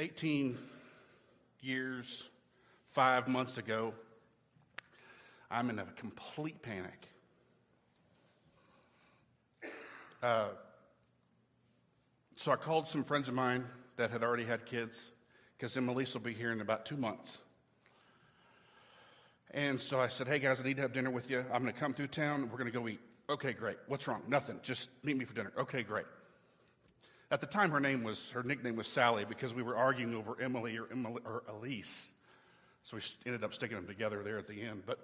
18 years, 5 months ago, I'm in a complete panic. So I called some friends of mine that had already had kids, because Emily's will be here in about 2 months. And so I said, hey guys, I need to have dinner with you. I'm going to come through town. We're going to go eat. Okay, great. What's wrong? Nothing. Just meet me for dinner. Okay, great. At the time, her nickname was Sally, because we were arguing over Emily or Elise. So we ended up sticking them together there at the end. But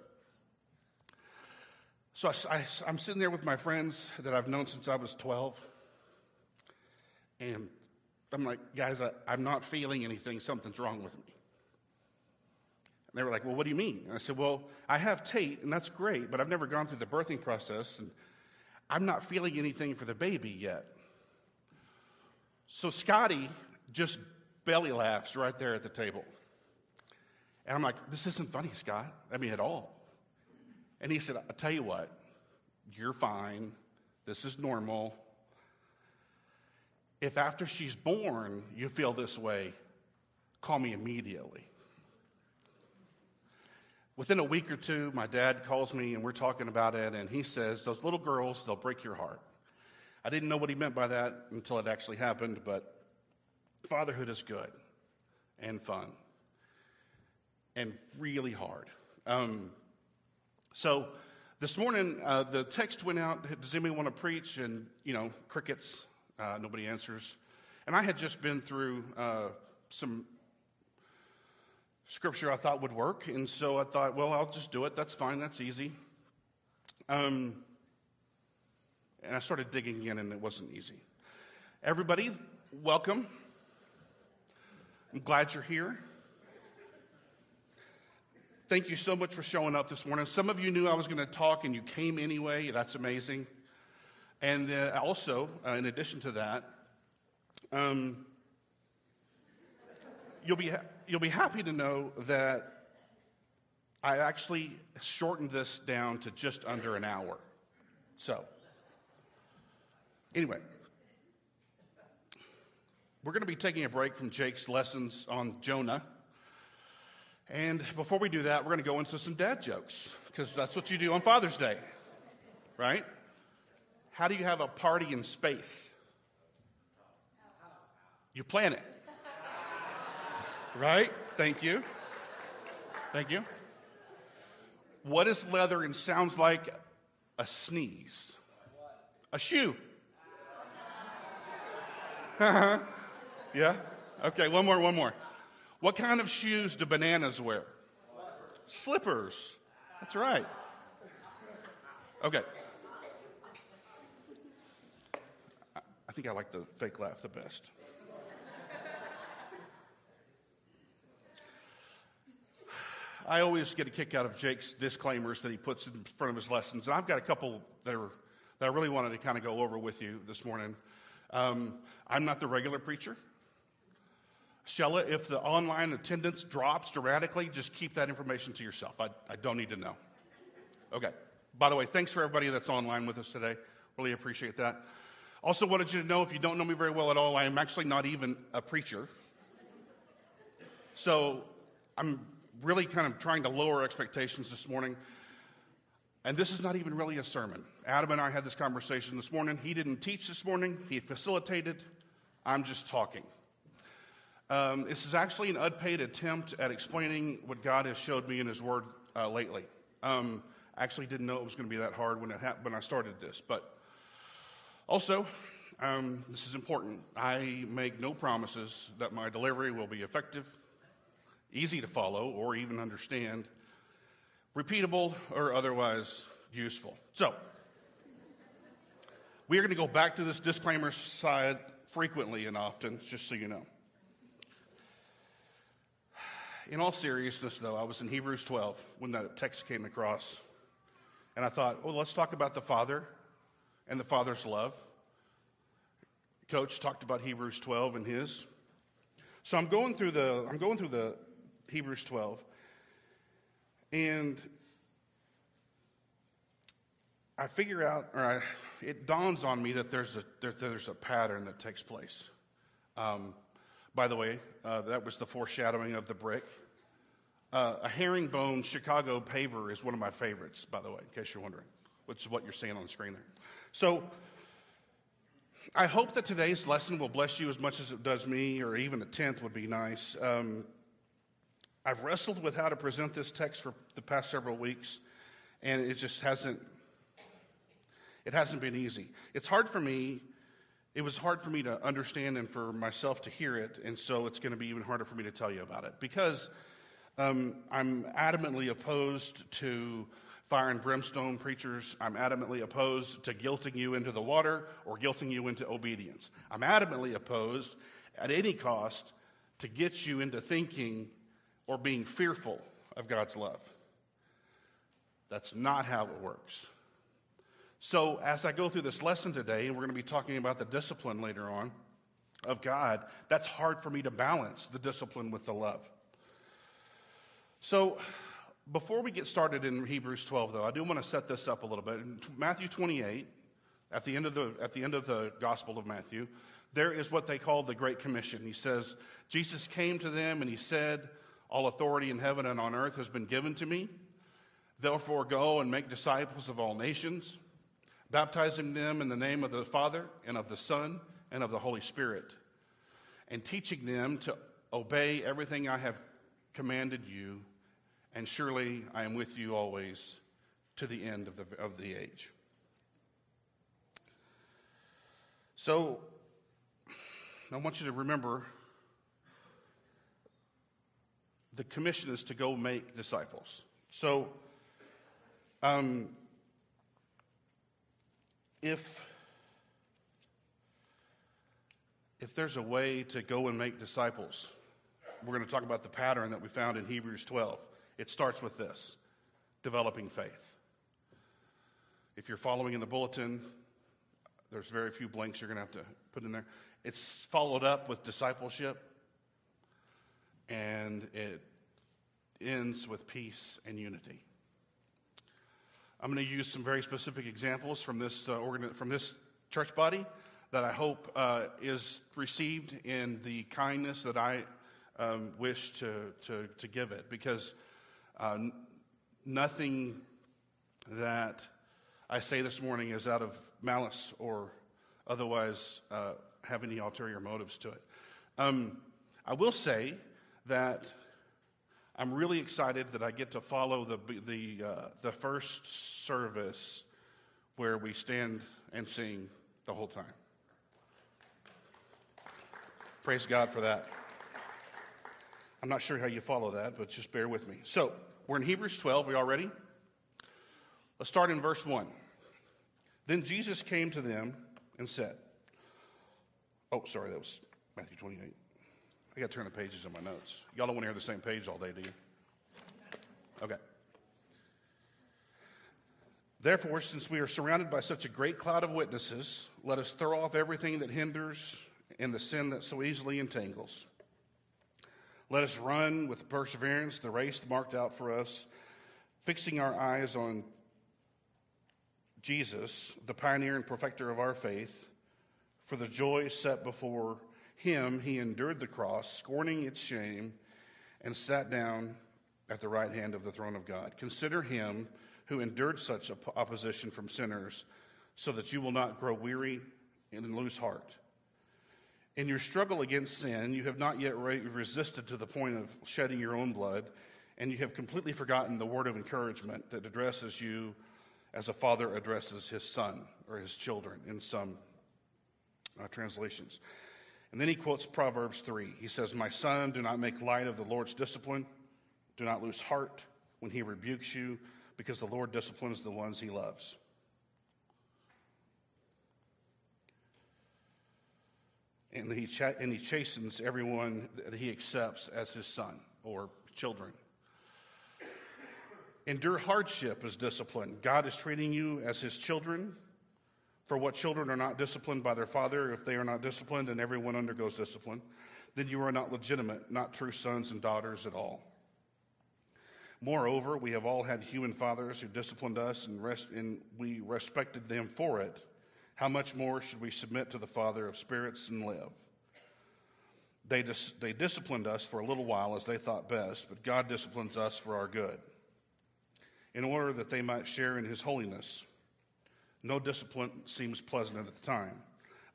so I'm sitting there with my friends that I've known since I was 12. And I'm like, guys, I'm not feeling anything. Something's wrong with me. And they were like, well, what do you mean? And I said, well, I have Tate, and that's great, but I've never gone through the birthing process, and I'm not feeling anything for the baby yet. So Scotty just belly laughs right there at the table. And I'm like, this isn't funny, Scott. I mean, at all. And he said, I'll tell you what, you're fine. This is normal. If after she's born you feel this way, call me immediately. Within a week or two, my dad calls me and we're talking about it, and he says, those little girls, they'll break your heart. I didn't know what he meant by that until it actually happened, but fatherhood is good and fun and really hard. So this morning, the text went out, does anybody want to preach? And, you know, crickets, nobody answers. And I had just been through some scripture I thought would work, and so I thought, well, I'll just do it. That's fine. That's easy. And I started digging in, and it wasn't easy. Everybody, welcome. I'm glad you're here. Thank you so much for showing up this morning. Some of you knew I was going to talk, and you came anyway. That's amazing. And also, in addition to that, you'll be happy to know that I actually shortened this down to just under an hour. So, anyway, we're going to be taking a break from Jake's lessons on Jonah. And before we do that, we're going to go into some dad jokes, because that's what you do on Father's Day, right? How do you have a party in space? You plan it, right? Thank you. Thank you. What is leather and sounds like a sneeze? A shoe. Yeah? Okay, one more. What kind of shoes do bananas wear? Slippers. That's right. Okay. I think I like the fake laugh the best. I always get a kick out of Jake's disclaimers that he puts in front of his lessons, and I've got a couple that I really wanted to kind of go over with you this morning. I'm not the regular preacher. Shella, if the online attendance drops dramatically, just keep that information to yourself. I don't need to know. Okay. By the way, thanks for everybody that's online with us today. Really appreciate that. Also wanted you to know, if you don't know me very well at all, I am actually not even a preacher. So I'm really kind of trying to lower expectations this morning. And this is not even really a sermon. Adam and I had this conversation this morning. He didn't teach this morning. He facilitated. I'm just talking. This is actually an unpaid attempt at explaining what God has showed me in his word lately. I actually didn't know it was going to be that hard when I started this. But also, this is important. I make no promises that my delivery will be effective, easy to follow, or even understand, repeatable, or otherwise useful. So, we are going to go back to this disclaimer side frequently and often, just so you know. In all seriousness, though, I was in Hebrews 12 when that text came across, and I thought, oh, let's talk about the Father and the Father's love. Coach talked about Hebrews 12 and his. So I'm going through the Hebrews 12, and I figure out, it dawns on me that there's a pattern that takes place. By the way, that was the foreshadowing of the brick. A herringbone Chicago paver is one of my favorites, by the way, in case you're wondering, which is what you're seeing on the screen there. So I hope that today's lesson will bless you as much as it does me, or even a tenth would be nice. I've wrestled with how to present this text for the past several weeks, and it just hasn't been easy. It was hard for me to understand and for myself to hear it, and so it's going to be even harder for me to tell you about it, because I'm adamantly opposed to fire and brimstone preachers. I'm adamantly opposed to guilting you into the water or guilting you into obedience. I'm adamantly opposed at any cost to get you into thinking or being fearful of God's love. That's not how it works. So as I go through this lesson today, and we're going to be talking about the discipline later on of God, that's hard for me to balance the discipline with the love. So before we get started in Hebrews 12, though, I do want to set this up a little bit. In Matthew 28, at the end of the Gospel of Matthew, there is what they call the Great Commission. He says, Jesus came to them and he said, "All authority in heaven and on earth has been given to me. Therefore go and make disciples of all nations, baptizing them in the name of the Father and of the Son and of the Holy Spirit, and teaching them to obey everything I have commanded you, and surely I am with you always to the end of the age." So I want you to remember the commission is to go make disciples. So if there's a way to go and make disciples, we're going to talk about the pattern that we found in Hebrews 12. It starts with this: developing faith. If you're following in the bulletin, there's very few blanks you're going to have to put in there. It's followed up with discipleship, and it ends with peace and unity. I'm going to use some very specific examples from this church body that I hope is received in the kindness that I wish to give it, because nothing that I say this morning is out of malice or otherwise have any ulterior motives to it. I will say that I'm really excited that I get to follow the first service where we stand and sing the whole time. Praise God for that. I'm not sure how you follow that, but just bear with me. So we're in Hebrews 12. We all ready? Let's start in verse 1. Then Jesus came to them and said, oh, sorry, that was Matthew 28. I got to turn the pages in my notes. Y'all don't want to hear the same page all day, do you? Okay. Therefore, since we are surrounded by such a great cloud of witnesses, let us throw off everything that hinders and the sin that so easily entangles. Let us run with perseverance the race marked out for us, fixing our eyes on Jesus, the pioneer and perfecter of our faith. For the joy set before him, he endured the cross, scorning its shame, and sat down at the right hand of the throne of God. Consider him who endured such opposition from sinners, so that you will not grow weary and lose heart. In your struggle against sin, you have not yet resisted to the point of shedding your own blood, and you have completely forgotten the word of encouragement that addresses you as a father addresses his son or his children in some translations. And then he quotes Proverbs 3. He says, "My son, do not make light of the Lord's discipline. Do not lose heart when he rebukes you, because the Lord disciplines the ones he loves." And he chastens everyone that he accepts as his son or children. Endure hardship as discipline. God is treating you as his children. For what children are not disciplined by their father? If they are not disciplined, and everyone undergoes discipline, then you are not legitimate, not true sons and daughters at all. Moreover, we have all had human fathers who disciplined us, and we respected them for it. How much more should we submit to the Father of spirits and live? They disciplined us for a little while as they thought best, but God disciplines us for our good, in order that they might share in his holiness. No discipline seems pleasant at the time.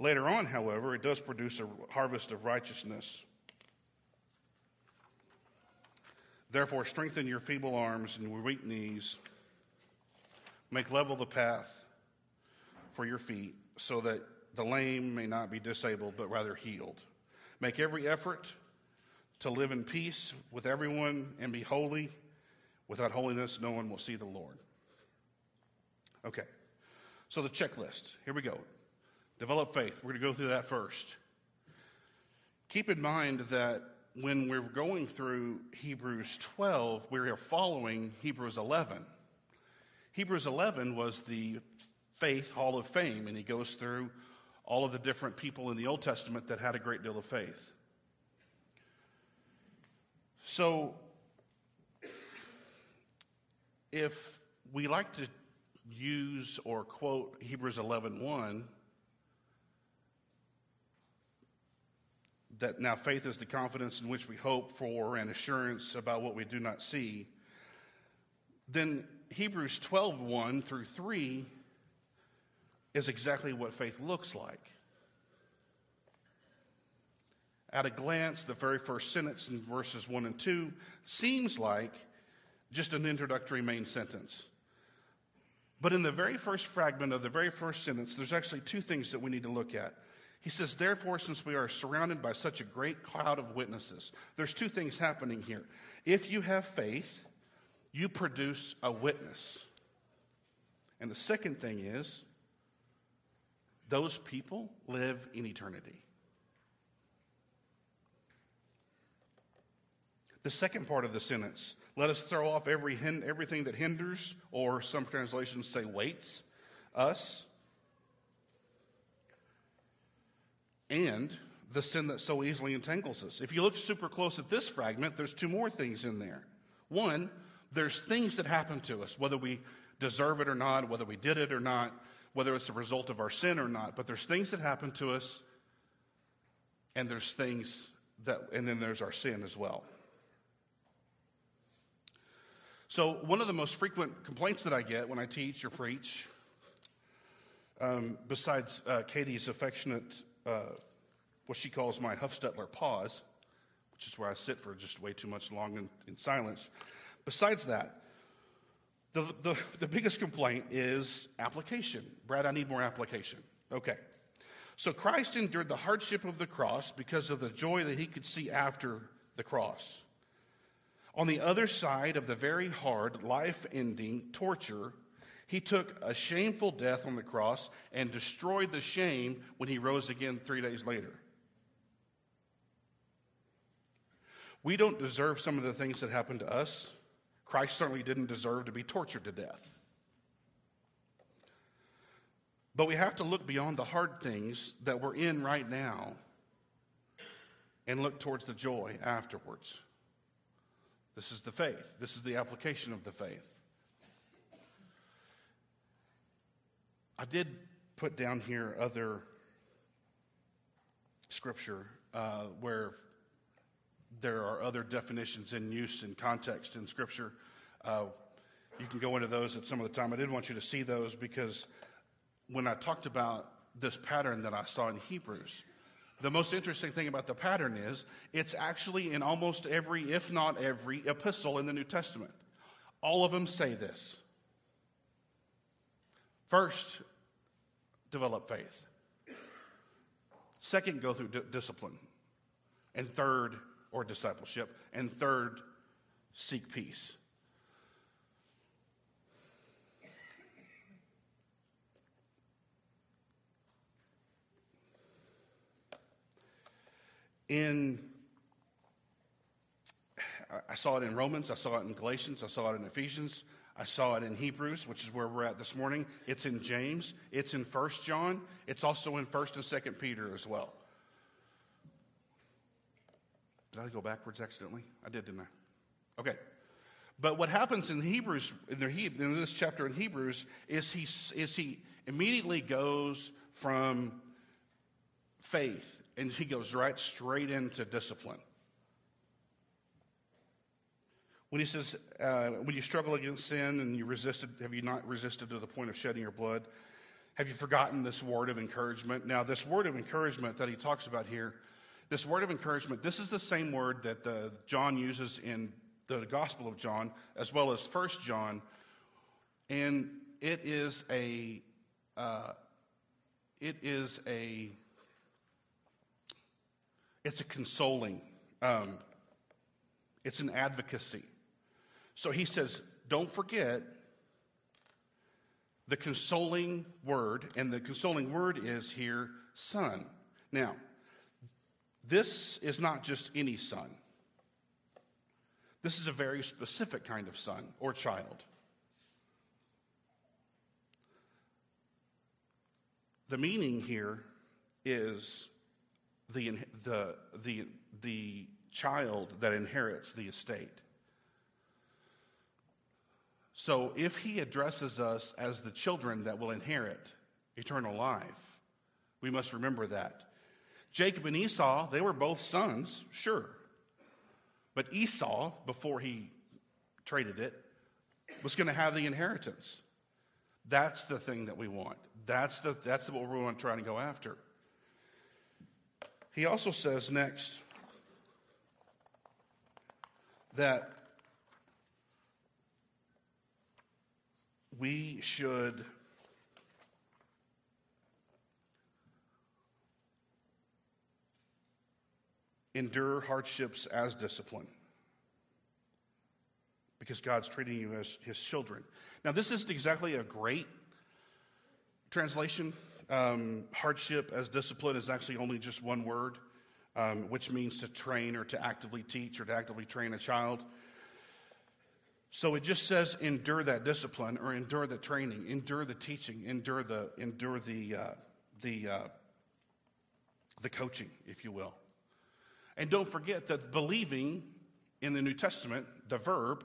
Later on, however, it does produce a harvest of righteousness. Therefore, strengthen your feeble arms and your weak knees. Make level the path for your feet, so that the lame may not be disabled, but rather healed. Make every effort to live in peace with everyone and be holy. Without holiness, no one will see the Lord. Okay, so the checklist. Here we go. Develop faith. We're going to go through that first. Keep in mind that when we're going through Hebrews 12, we are following Hebrews 11. Hebrews 11 was the Faith Hall of Fame, and he goes through all of the different people in the Old Testament that had a great deal of faith. So, if we like to use or quote Hebrews 11:1, that now faith is the confidence in which we hope for and assurance about what we do not see, then Hebrews 12:1 through 3 is exactly what faith looks like. At a glance, the very first sentence in verses 1 and 2 seems like just an introductory main sentence. But in the very first fragment of the very first sentence, there's actually two things that we need to look at. He says, therefore, since we are surrounded by such a great cloud of witnesses, there's two things happening here. If you have faith, you produce a witness. And the second thing is, those people live in eternity. The second part of the sentence, let us throw off everything that hinders, or some translations say weights, us, and the sin that so easily entangles us. If you look super close at this fragment, there's two more things in there. One, there's things that happen to us, whether we deserve it or not, whether we did it or not, whether it's a result of our sin or not, but there's things that happen to us, and there's things that, and then there's our sin as well. So one of the most frequent complaints that I get when I teach or preach, besides Katie's affectionate, what she calls my Huffstetler pause, which is where I sit for just way too much long in silence, besides that, The biggest complaint is application. Brad, I need more application. Okay. So Christ endured the hardship of the cross because of the joy that he could see after the cross. On the other side of the very hard, life-ending torture, he took a shameful death on the cross and destroyed the shame when he rose again 3 days later. We don't deserve some of the things that happened to us. Christ certainly didn't deserve to be tortured to death. But we have to look beyond the hard things that we're in right now and look towards the joy afterwards. This is the faith. This is the application of the faith. I did put down here other scripture where there are other definitions in use in context in Scripture. You can go into those at some of the time. I did want you to see those because when I talked about this pattern that I saw in Hebrews, the most interesting thing about the pattern is it's actually in almost every, if not every, epistle in the New Testament. All of them say this. First, develop faith. Second, go through discipline. And third, or discipleship, and third, seek peace. I saw it in Romans, I saw it in Galatians, I saw it in Ephesians, I saw it in Hebrews, which is where we're at this morning. It's in James, it's in 1 John, it's also in 1 and 2 Peter as well. Did I go backwards accidentally? I did, didn't I? Okay. But what happens in Hebrews, in this chapter in Hebrews, is he immediately goes from faith and he goes right straight into discipline. When he says, when you struggle against sin and you resisted, have you not resisted to the point of shedding your blood? Have you forgotten this word of encouragement? Now, this word of encouragement that he talks about here, this word of encouragement, this is the same word that John uses in the Gospel of John, as well as 1 John, and it's a consoling, it's an advocacy. So he says, don't forget the consoling word, and the consoling word is here, son. Now, this is not just any son. This is a very specific kind of son or child. The meaning here is the child that inherits the estate. So if he addresses us as the children that will inherit eternal life, we must remember that. Jacob and Esau, they were both sons, sure. But Esau, before he traded it, was going to have the inheritance. That's the thing that we want. That's what we want to try to go after. He also says next that we should endure hardships as discipline, because God's treating you as his children. Now, this isn't exactly a great translation. Hardship as discipline is actually only just one word, which means to train or to actively teach or to actively train a child. So it just says endure that discipline, or endure the training, endure the teaching, endure the coaching, if you will. And don't forget that believing in the New Testament, the verb,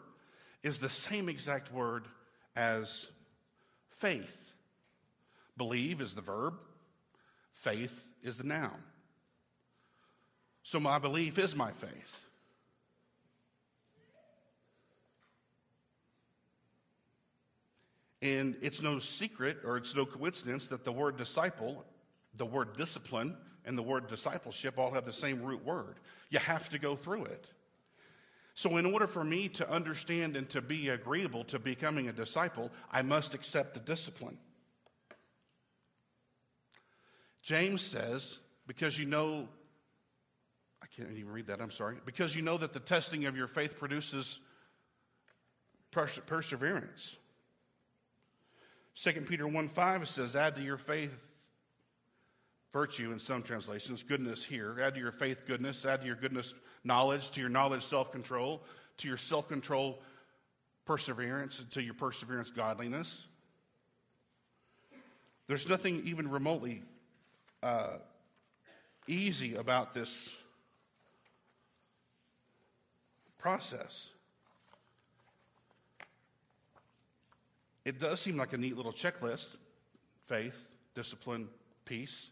is the same exact word as faith. Believe is the verb. Faith is the noun. So my belief is my faith. And it's no secret, or it's no coincidence, that the word disciple, the word discipline, and the word discipleship all have the same root word. You have to go through it. So in order for me to understand and to be agreeable to becoming a disciple, I must accept the discipline. James says, because you know, I can't even read that, I'm sorry. Because you know that the testing of your faith produces perseverance. 2 Peter 1:5 says, add to your faith virtue, in some translations, goodness here. Add to your faith goodness, add to your goodness knowledge, to your knowledge self-control, to your self-control perseverance, and to your perseverance godliness. There's nothing even remotely easy about this process. It does seem like a neat little checklist: faith, discipline, peace.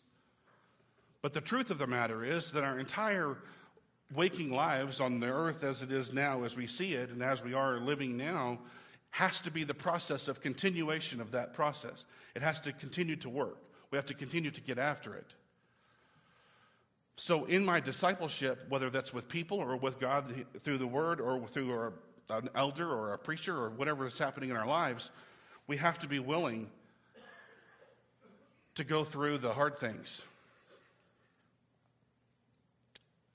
But the truth of the matter is that our entire waking lives on the earth as it is now, as we see it, and as we are living now, has to be the process of continuation of that process. It has to continue to work. We have to continue to get after it. So in my discipleship, whether that's with people or with God through the word or through an elder or a preacher or whatever is happening in our lives, we have to be willing to go through the hard things.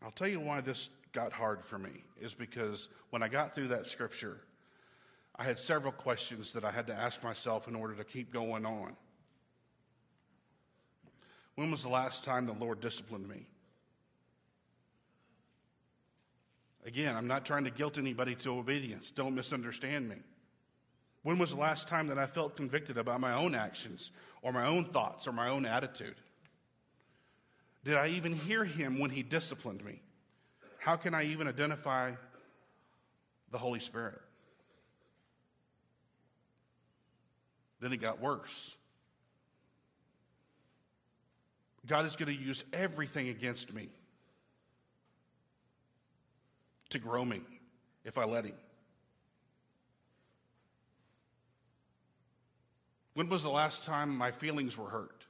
I'll tell you why this got hard for me, is because when I got through that scripture, I had several questions that I had to ask myself in order to keep going on. When was the last time the Lord disciplined me? Again, I'm not trying to guilt anybody to obedience. Don't misunderstand me. When was the last time that I felt convicted about my own actions or my own thoughts or my own attitude? Did I even hear him when he disciplined me? How can I even identify the Holy Spirit? Then it got worse. God is going to use everything against me to grow me if I let him. When was the last time my feelings were hurt?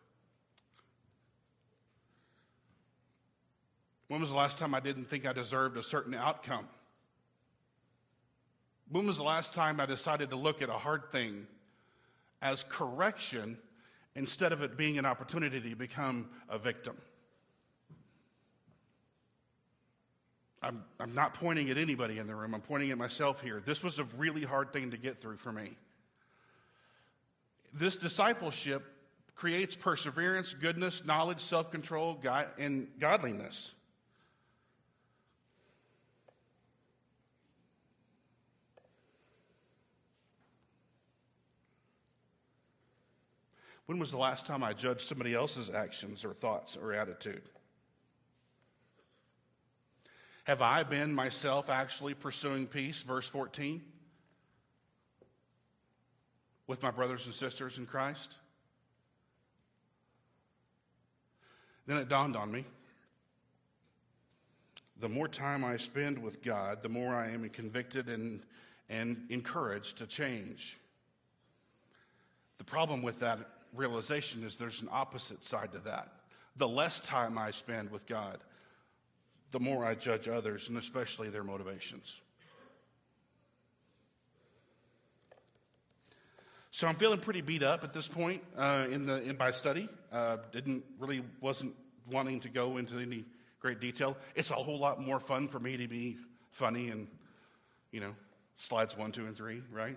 When was the last time I didn't think I deserved a certain outcome? When was the last time I decided to look at a hard thing as correction instead of it being an opportunity to become a victim? I'm not pointing at anybody in the room. I'm pointing at myself here. This was a really hard thing to get through for me. This discipleship creates perseverance, goodness, knowledge, self-control, and godliness. When was the last time I judged somebody else's actions or thoughts or attitude? Have I been myself actually pursuing peace, verse 14, with my brothers and sisters in Christ? Then it dawned on me, the more time I spend with God, the more I am convicted and encouraged to change. The problem with that realization is there's an opposite side to that. The less time I spend with God, the more I judge others, and especially their motivations. So I'm feeling pretty beat up at this point in my study. Wasn't wanting to go into any great detail. It's a whole lot more fun for me to be funny and, slides 1, 2, and 3, right?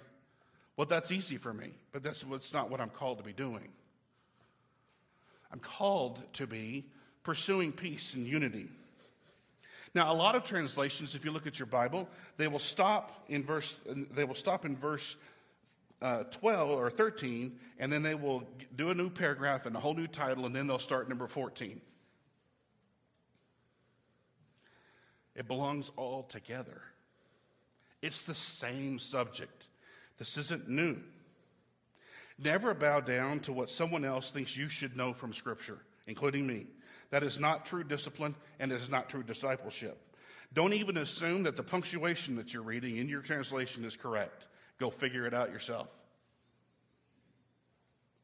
Well, that's easy for me, but that's not what I'm called to be doing. I'm called to be pursuing peace and unity. Now, a lot of translations, if you look at your Bible, they will stop in verse 12 or 13, and then they will do a new paragraph and a whole new title, and then they'll start number 14. It belongs all together. It's the same subject. This isn't new. Never bow down to what someone else thinks you should know from Scripture, including me. That is not true discipline, and it is not true discipleship. Don't even assume that the punctuation that you're reading in your translation is correct. Go figure it out yourself.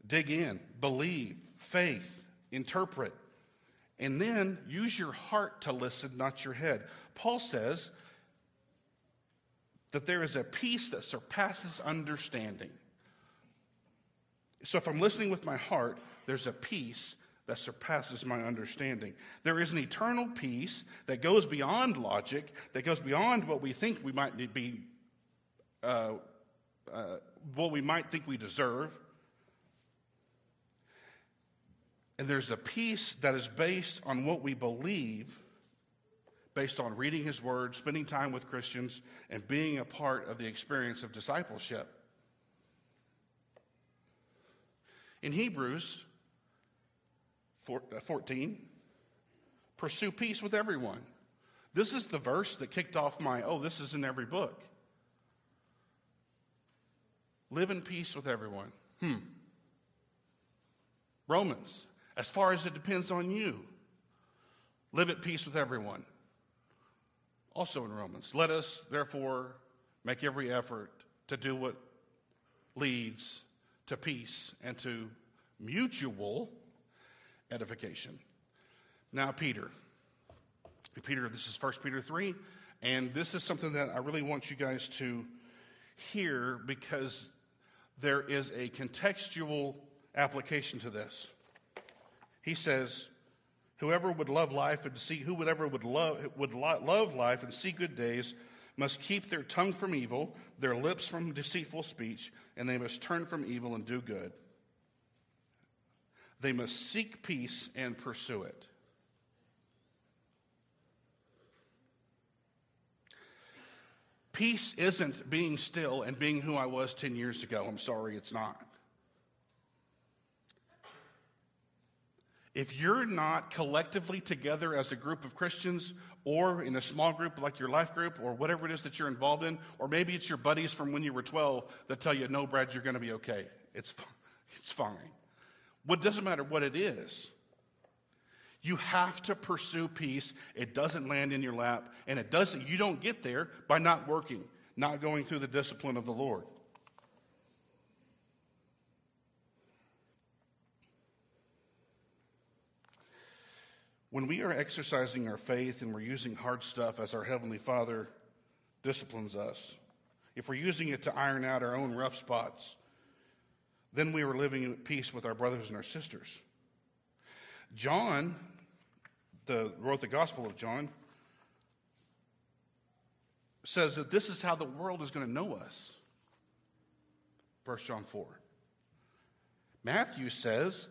Dig in, believe, faith, interpret, and then use your heart to listen, not your head. Paul says that there is a peace that surpasses understanding. So if I'm listening with my heart, there's a peace that surpasses my understanding. There is an eternal peace that goes beyond logic, that goes beyond what we think we might be, what we might think we deserve. And there's a peace that is based on what we believe, based on reading his word, spending time with Christians, and being a part of the experience of discipleship. In Hebrews 14, pursue peace with everyone. This is the verse that kicked off my, this is in every book. Live in peace with everyone. Romans, as far as it depends on you, live at peace with everyone. Also in Romans, let us, therefore, make every effort to do what leads to peace and to mutual edification. Now, Peter, this is 1 Peter 3, and this is something that I really want you guys to hear because there is a contextual application to this. He says, Whoever would love life and see good days must keep their tongue from evil, their lips from deceitful speech, and they must turn from evil and do good. They must seek peace and pursue it. Peace isn't being still and being who I was 10 years ago. I'm sorry, it's not. If you're not collectively together as a group of Christians or in a small group like your life group or whatever it is that you're involved in, or maybe it's your buddies from when you were 12 that tell you, no, Brad, you're going to be okay. It's fine. Well, it doesn't matter what it is. You have to pursue peace. It doesn't land in your lap, and it doesn't. You don't get there by not working, not going through the discipline of the Lord. When we are exercising our faith and we're using hard stuff as our Heavenly Father disciplines us, if we're using it to iron out our own rough spots, then we are living at peace with our brothers and our sisters. John, wrote the Gospel of John, says that this is how the world is going to know us. 1 John 4. Matthew says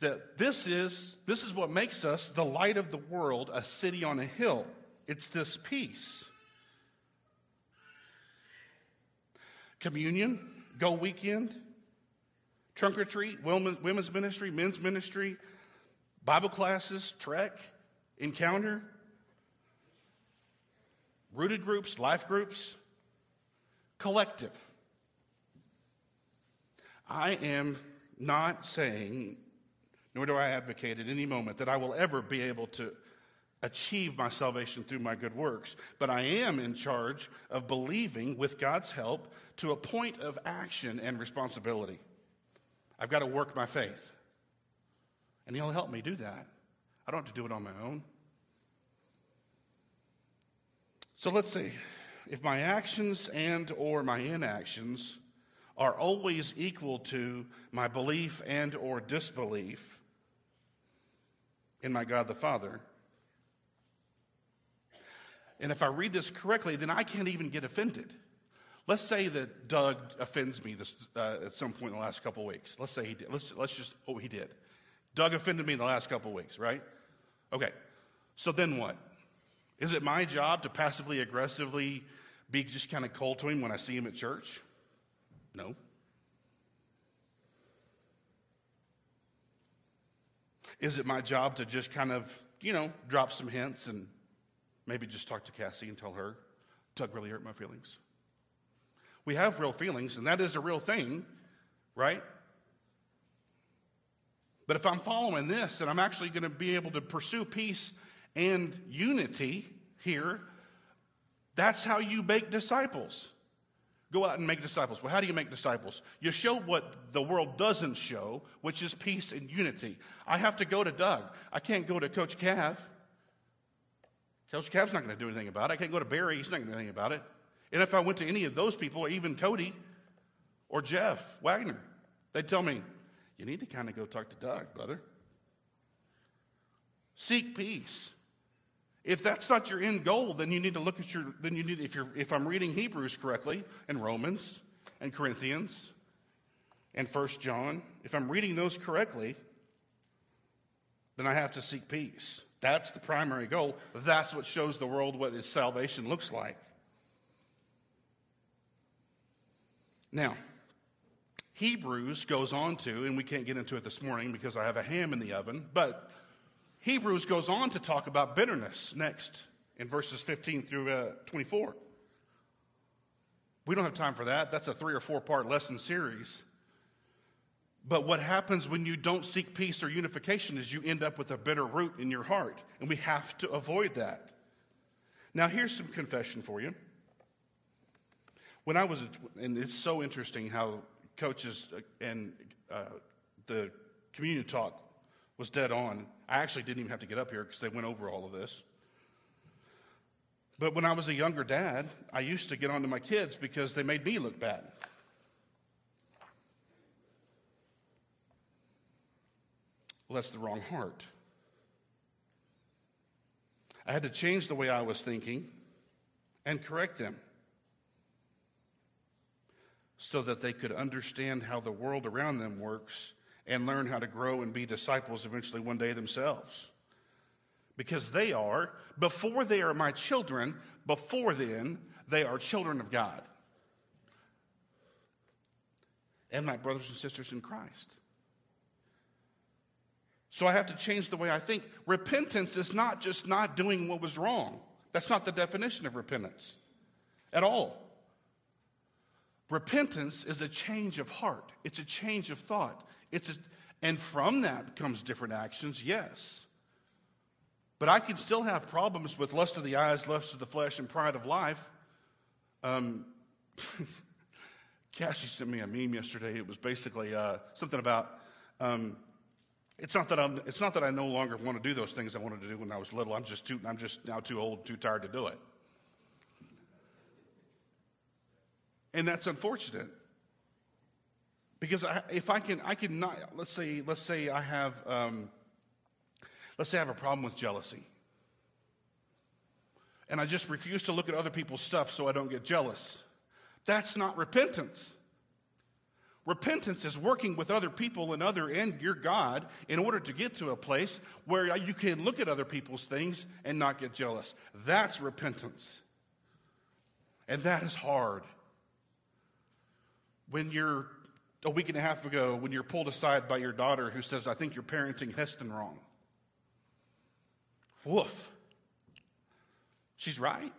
that this is what makes us the light of the world, a city on a hill. It's this peace. Communion, Go Weekend, Trunk or Treat, women's ministry, men's ministry, Bible classes, Trek, Encounter, rooted groups, life groups, collective. I am not saying, nor do I advocate at any moment, that I will ever be able to achieve my salvation through my good works. But I am in charge of believing, with God's help, to a point of action and responsibility. I've got to work my faith. And He'll help me do that. I don't have to do it on my own. So let's see. If my actions and or my inactions are always equal to my belief and or disbelief in my God the Father, and if I read this correctly, then I can't even get offended. Let's say that Doug offends me at some point in the last couple of weeks. Let's say he did. He did. Doug offended me in the last couple of weeks, right? Okay, so then what? Is it my job to passively aggressively be just kind of cold to him when I see him at church? No. Is it my job to just kind of, drop some hints and maybe just talk to Cassie and tell her, Doug really hurt my feelings? We have real feelings, and that is a real thing, right? But if I'm following this, and I'm actually going to be able to pursue peace and unity here, that's how you make disciples. Go out and make disciples. Well, how do you make disciples? You show what the world doesn't show, which is peace and unity. I have to go to Doug. I can't go to Coach Cav. Coach Cav's not going to do anything about it. I can't go to Barry. He's not going to do anything about it. And if I went to any of those people, or even Cody or Jeff Wagner, they'd tell me, you need to kind of go talk to Doug, brother. Seek peace. If that's not your end goal, then you need to look at your. Then you need, if I'm reading Hebrews correctly, and Romans, and Corinthians, and 1 John, if I'm reading those correctly, then I have to seek peace. That's the primary goal. That's what shows the world what its salvation looks like. Now, Hebrews goes on to, and we can't get into it this morning because I have a ham in the oven, but Hebrews goes on to talk about bitterness next in verses 15 through 24. We don't have time for that. That's a 3 or 4 part lesson series. But what happens when you don't seek peace or unification is you end up with a bitter root in your heart, and we have to avoid that. Now, here's some confession for you. When I was, and it's so interesting how coaches and the communion talk was dead on. I actually didn't even have to get up here because they went over all of this. But when I was a younger dad, I used to get on to my kids because they made me look bad. Well, that's the wrong heart. I had to change the way I was thinking and correct them, so that they could understand how the world around them works and learn how to grow and be disciples eventually one day themselves. Because they are, before they are my children, before then, they are children of God and my brothers and sisters in Christ. So I have to change the way I think. Repentance is not just not doing what was wrong. That's not the definition of repentance at all. Repentance is a change of heart. It's a change of thought. And from that comes different actions, yes. But I can still have problems with lust of the eyes, lust of the flesh, and pride of life. Cassie sent me a meme yesterday. It was basically something about it's not that I no longer want to do those things I wanted to do when I was little. I'm just now too old, too tired to do it. And that's unfortunate. Because let's say I have a problem with jealousy. And I just refuse to look at other people's stuff so I don't get jealous. That's not repentance. Repentance is working with other people and your God in order to get to a place where you can look at other people's things and not get jealous. That's repentance. And that is hard. When you're a week and a half ago, when you're pulled aside by your daughter who says, I think you're parenting Heston wrong. Woof. She's right.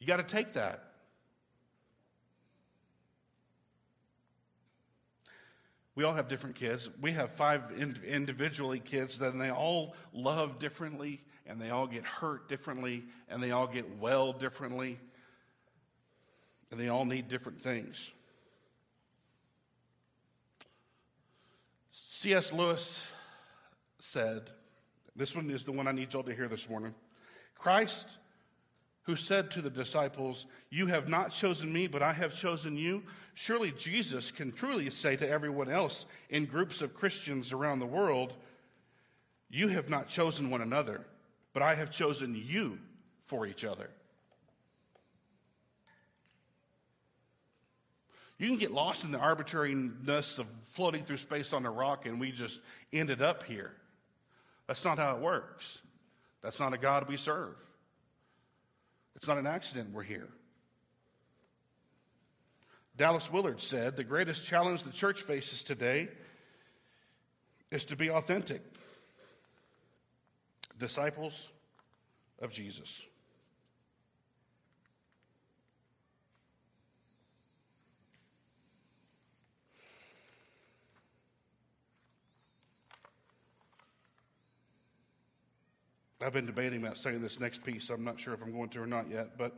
You got to take that. We all have different kids. We have five individually kids, then they all love differently, and they all get hurt differently, and they all get well differently, and they all need different things. C.S. Lewis said, this one is the one I need y'all to hear this morning. Christ, who said to the disciples, you have not chosen me, but I have chosen you. Surely Jesus can truly say to everyone else in groups of Christians around the world, you have not chosen one another, but I have chosen you for each other. You can get lost in the arbitrariness of floating through space on a rock and we just ended up here. That's not how it works. That's not a God we serve. It's not an accident we're here. Dallas Willard said, the greatest challenge the church faces today is to be authentic disciples of Jesus. I've been debating about saying this next piece. I'm not sure if I'm going to or not yet, but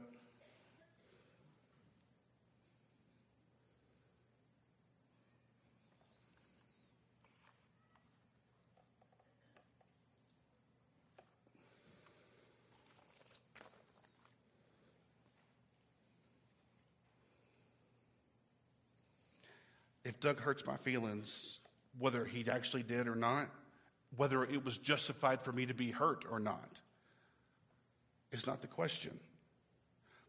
if Doug hurts my feelings, whether he actually did or not, whether it was justified for me to be hurt or not is not the question.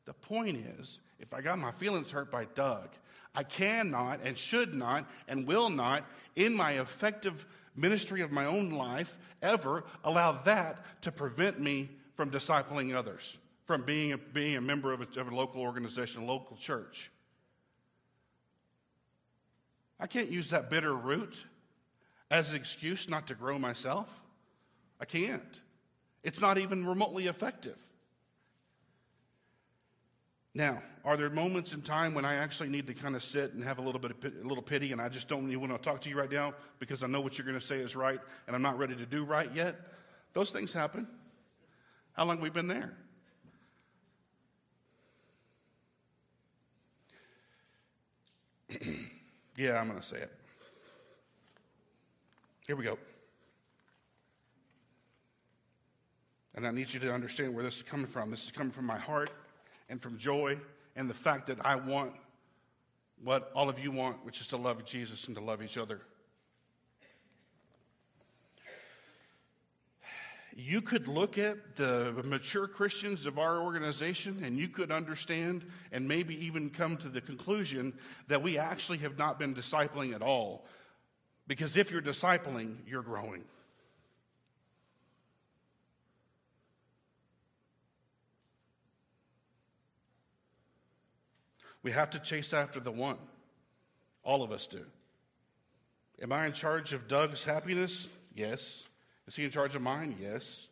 The point is, if I got my feelings hurt by Doug, I cannot and should not and will not, in my effective ministry of my own life, ever allow that to prevent me from discipling others, from being a member of a local organization, a local church. I can't use that bitter root as an excuse not to grow myself. I can't. It's not even remotely effective. Now, are there moments in time when I actually need to kind of sit and have a little pity, and I just don't even want to talk to you right now because I know what you're going to say is right and I'm not ready to do right yet? Those things happen. How long have we been there? Yeah, I'm going to say it. Here we go. And I need you to understand where this is coming from. This is coming from my heart and from joy and the fact that I want what all of you want, which is to love Jesus and to love each other. You could look at the mature Christians of our organization and you could understand and maybe even come to the conclusion that we actually have not been discipling at all. Because if you're discipling, you're growing. We have to chase after the one. All of us do. Am I in charge of Doug's happiness? Yes. Is he in charge of mine? Yes.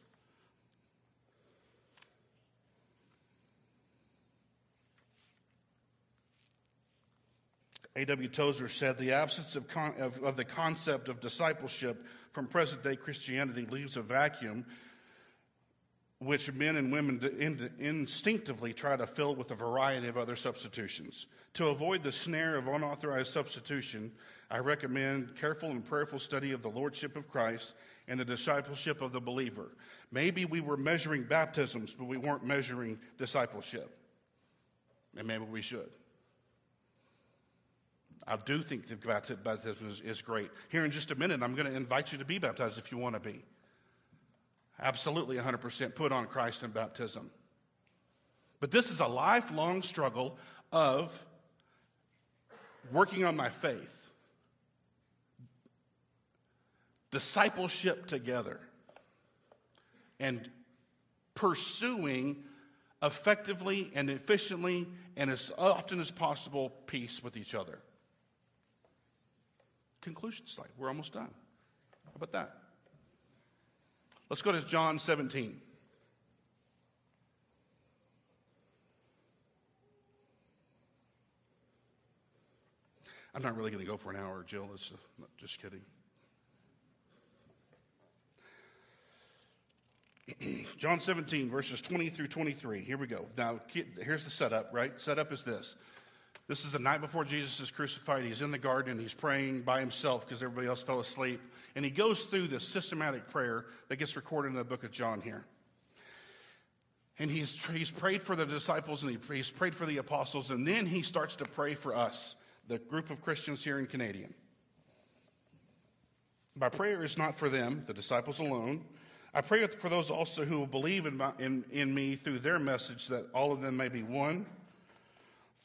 A.W. Tozer said, the absence of the concept of discipleship from present-day Christianity leaves a vacuum which men and women instinctively try to fill with a variety of other substitutions. To avoid the snare of unauthorized substitution, I recommend careful and prayerful study of the Lordship of Christ and the discipleship of the believer. Maybe we were measuring baptisms, but we weren't measuring discipleship. And maybe we should. I do think that baptism is great. Here in just a minute, I'm going to invite you to be baptized if you want to be. Absolutely, 100% put on Christ in baptism. But this is a lifelong struggle of working on my faith. Discipleship together. And pursuing effectively and efficiently and as often as possible peace with each other. Conclusion slide. We're almost done. How about that? Let's go to John 17. I'm not really going to go for an hour, Jill. It's just kidding. John 17, verses 20 through 23. Here we go. Now, here's the setup, right? Setup is this. This is the night before Jesus is crucified. He's in the garden. He's praying by himself because everybody else fell asleep. And he goes through this systematic prayer that gets recorded in the book of John here. And he's prayed for the disciples and he's prayed for the apostles. And then he starts to pray for us, the group of Christians here in Canadian. My prayer is not for them, the disciples alone. I pray for those also who will believe in me through their message, that all of them may be one.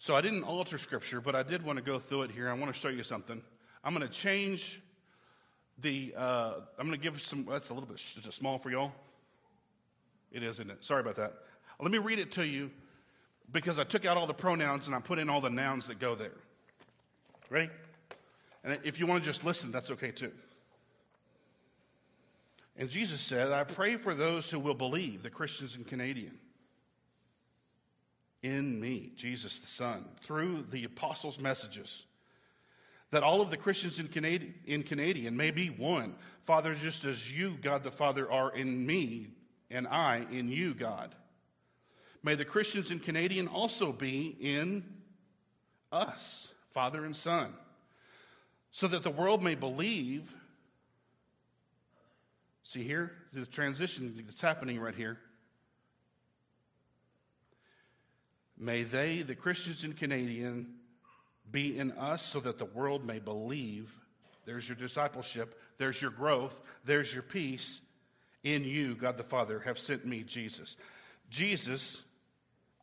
So I didn't alter Scripture, but I did want to go through it here. I want to show you something. I'm going to change the, I'm going to give some, that's a little bit, is it small for y'all? It is, isn't it? Sorry about that. Let me read it to you because I took out all the pronouns and I put in all the nouns that go there. Ready? And if you want to just listen, that's okay too. And Jesus said, I pray for those who will believe, the Christians in Canadian. In me, Jesus the Son, through the apostles' messages, that all of the Christians in Canadian may be one. Father, just as you, God the Father, are in me, and I in you, God. May the Christians in Canadian also be in us, Father and Son, so that the world may believe. See here, the transition that's happening right here. May they, the Christians in Canadian, be in us so that the world may believe. There's your discipleship. There's your growth. There's your peace. In you, God the Father, have sent me, Jesus. Jesus,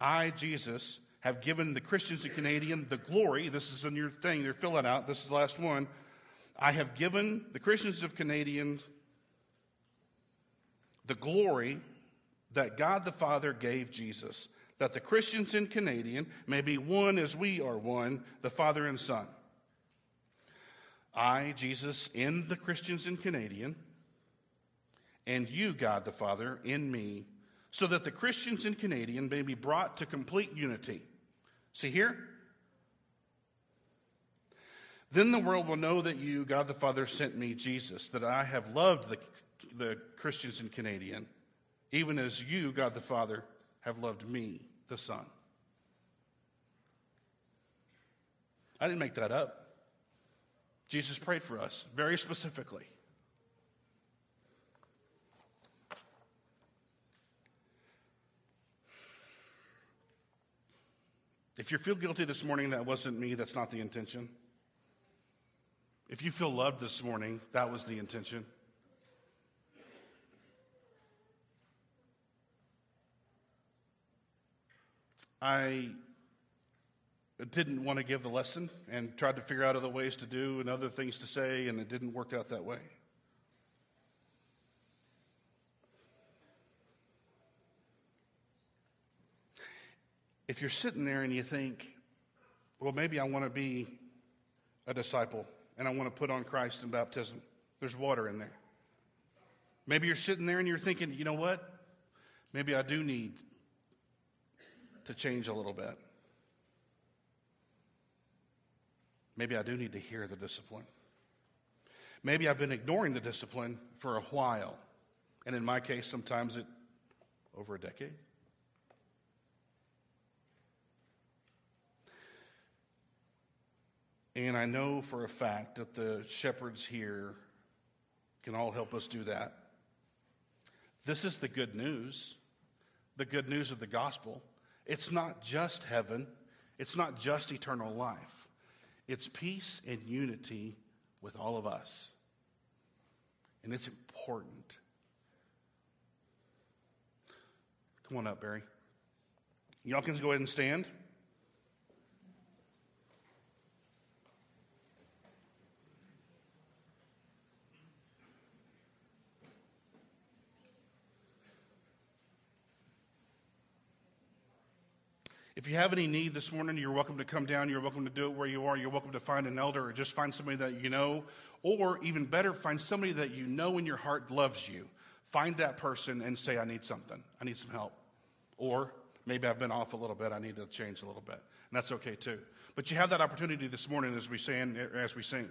have given the Christians in Canadian the glory. This is in your thing. They're filling out. This is the last one. I have given the Christians of Canadian the glory that God the Father gave Jesus, that the Christians in Canadian may be one as we are one, the Father and Son. I, Jesus, in the Christians in Canadian, and you, God the Father, in me, so that the Christians in Canadian may be brought to complete unity. See here? Then the world will know that you, God the Father, sent me, Jesus, that I have loved the Christians in Canadian, even as you, God the Father, have loved me, the Son. I didn't make that up. Jesus prayed for us very specifically. If you feel guilty this morning, that wasn't me, that's not the intention. If you feel loved this morning, that was the intention. I didn't want to give the lesson and tried to figure out other ways to do and other things to say, and it didn't work out that way. If you're sitting there and you think, well, maybe I want to be a disciple and I want to put on Christ in baptism, there's water in there. Maybe you're sitting there and you're thinking, you know what? Maybe I do need to change a little bit. Maybe I do need to hear the discipline. Maybe I've been ignoring the discipline for a while. And in my case, sometimes it over a decade. And I know for a fact that the shepherds here can all help us do that. This is the good news of the gospel. It's not just heaven. It's not just eternal life. It's peace and unity with all of us. And it's important. Come on up, Barry. Y'all can go ahead and stand. If you have any need this morning, you're welcome to come down. You're welcome to do it where you are. You're welcome to find an elder or just find somebody that you know. Or even better, find somebody that you know in your heart loves you. Find that person and say, I need something. I need some help. Or maybe I've been off a little bit. I need to change a little bit. And that's okay too. But you have that opportunity this morning as we sing.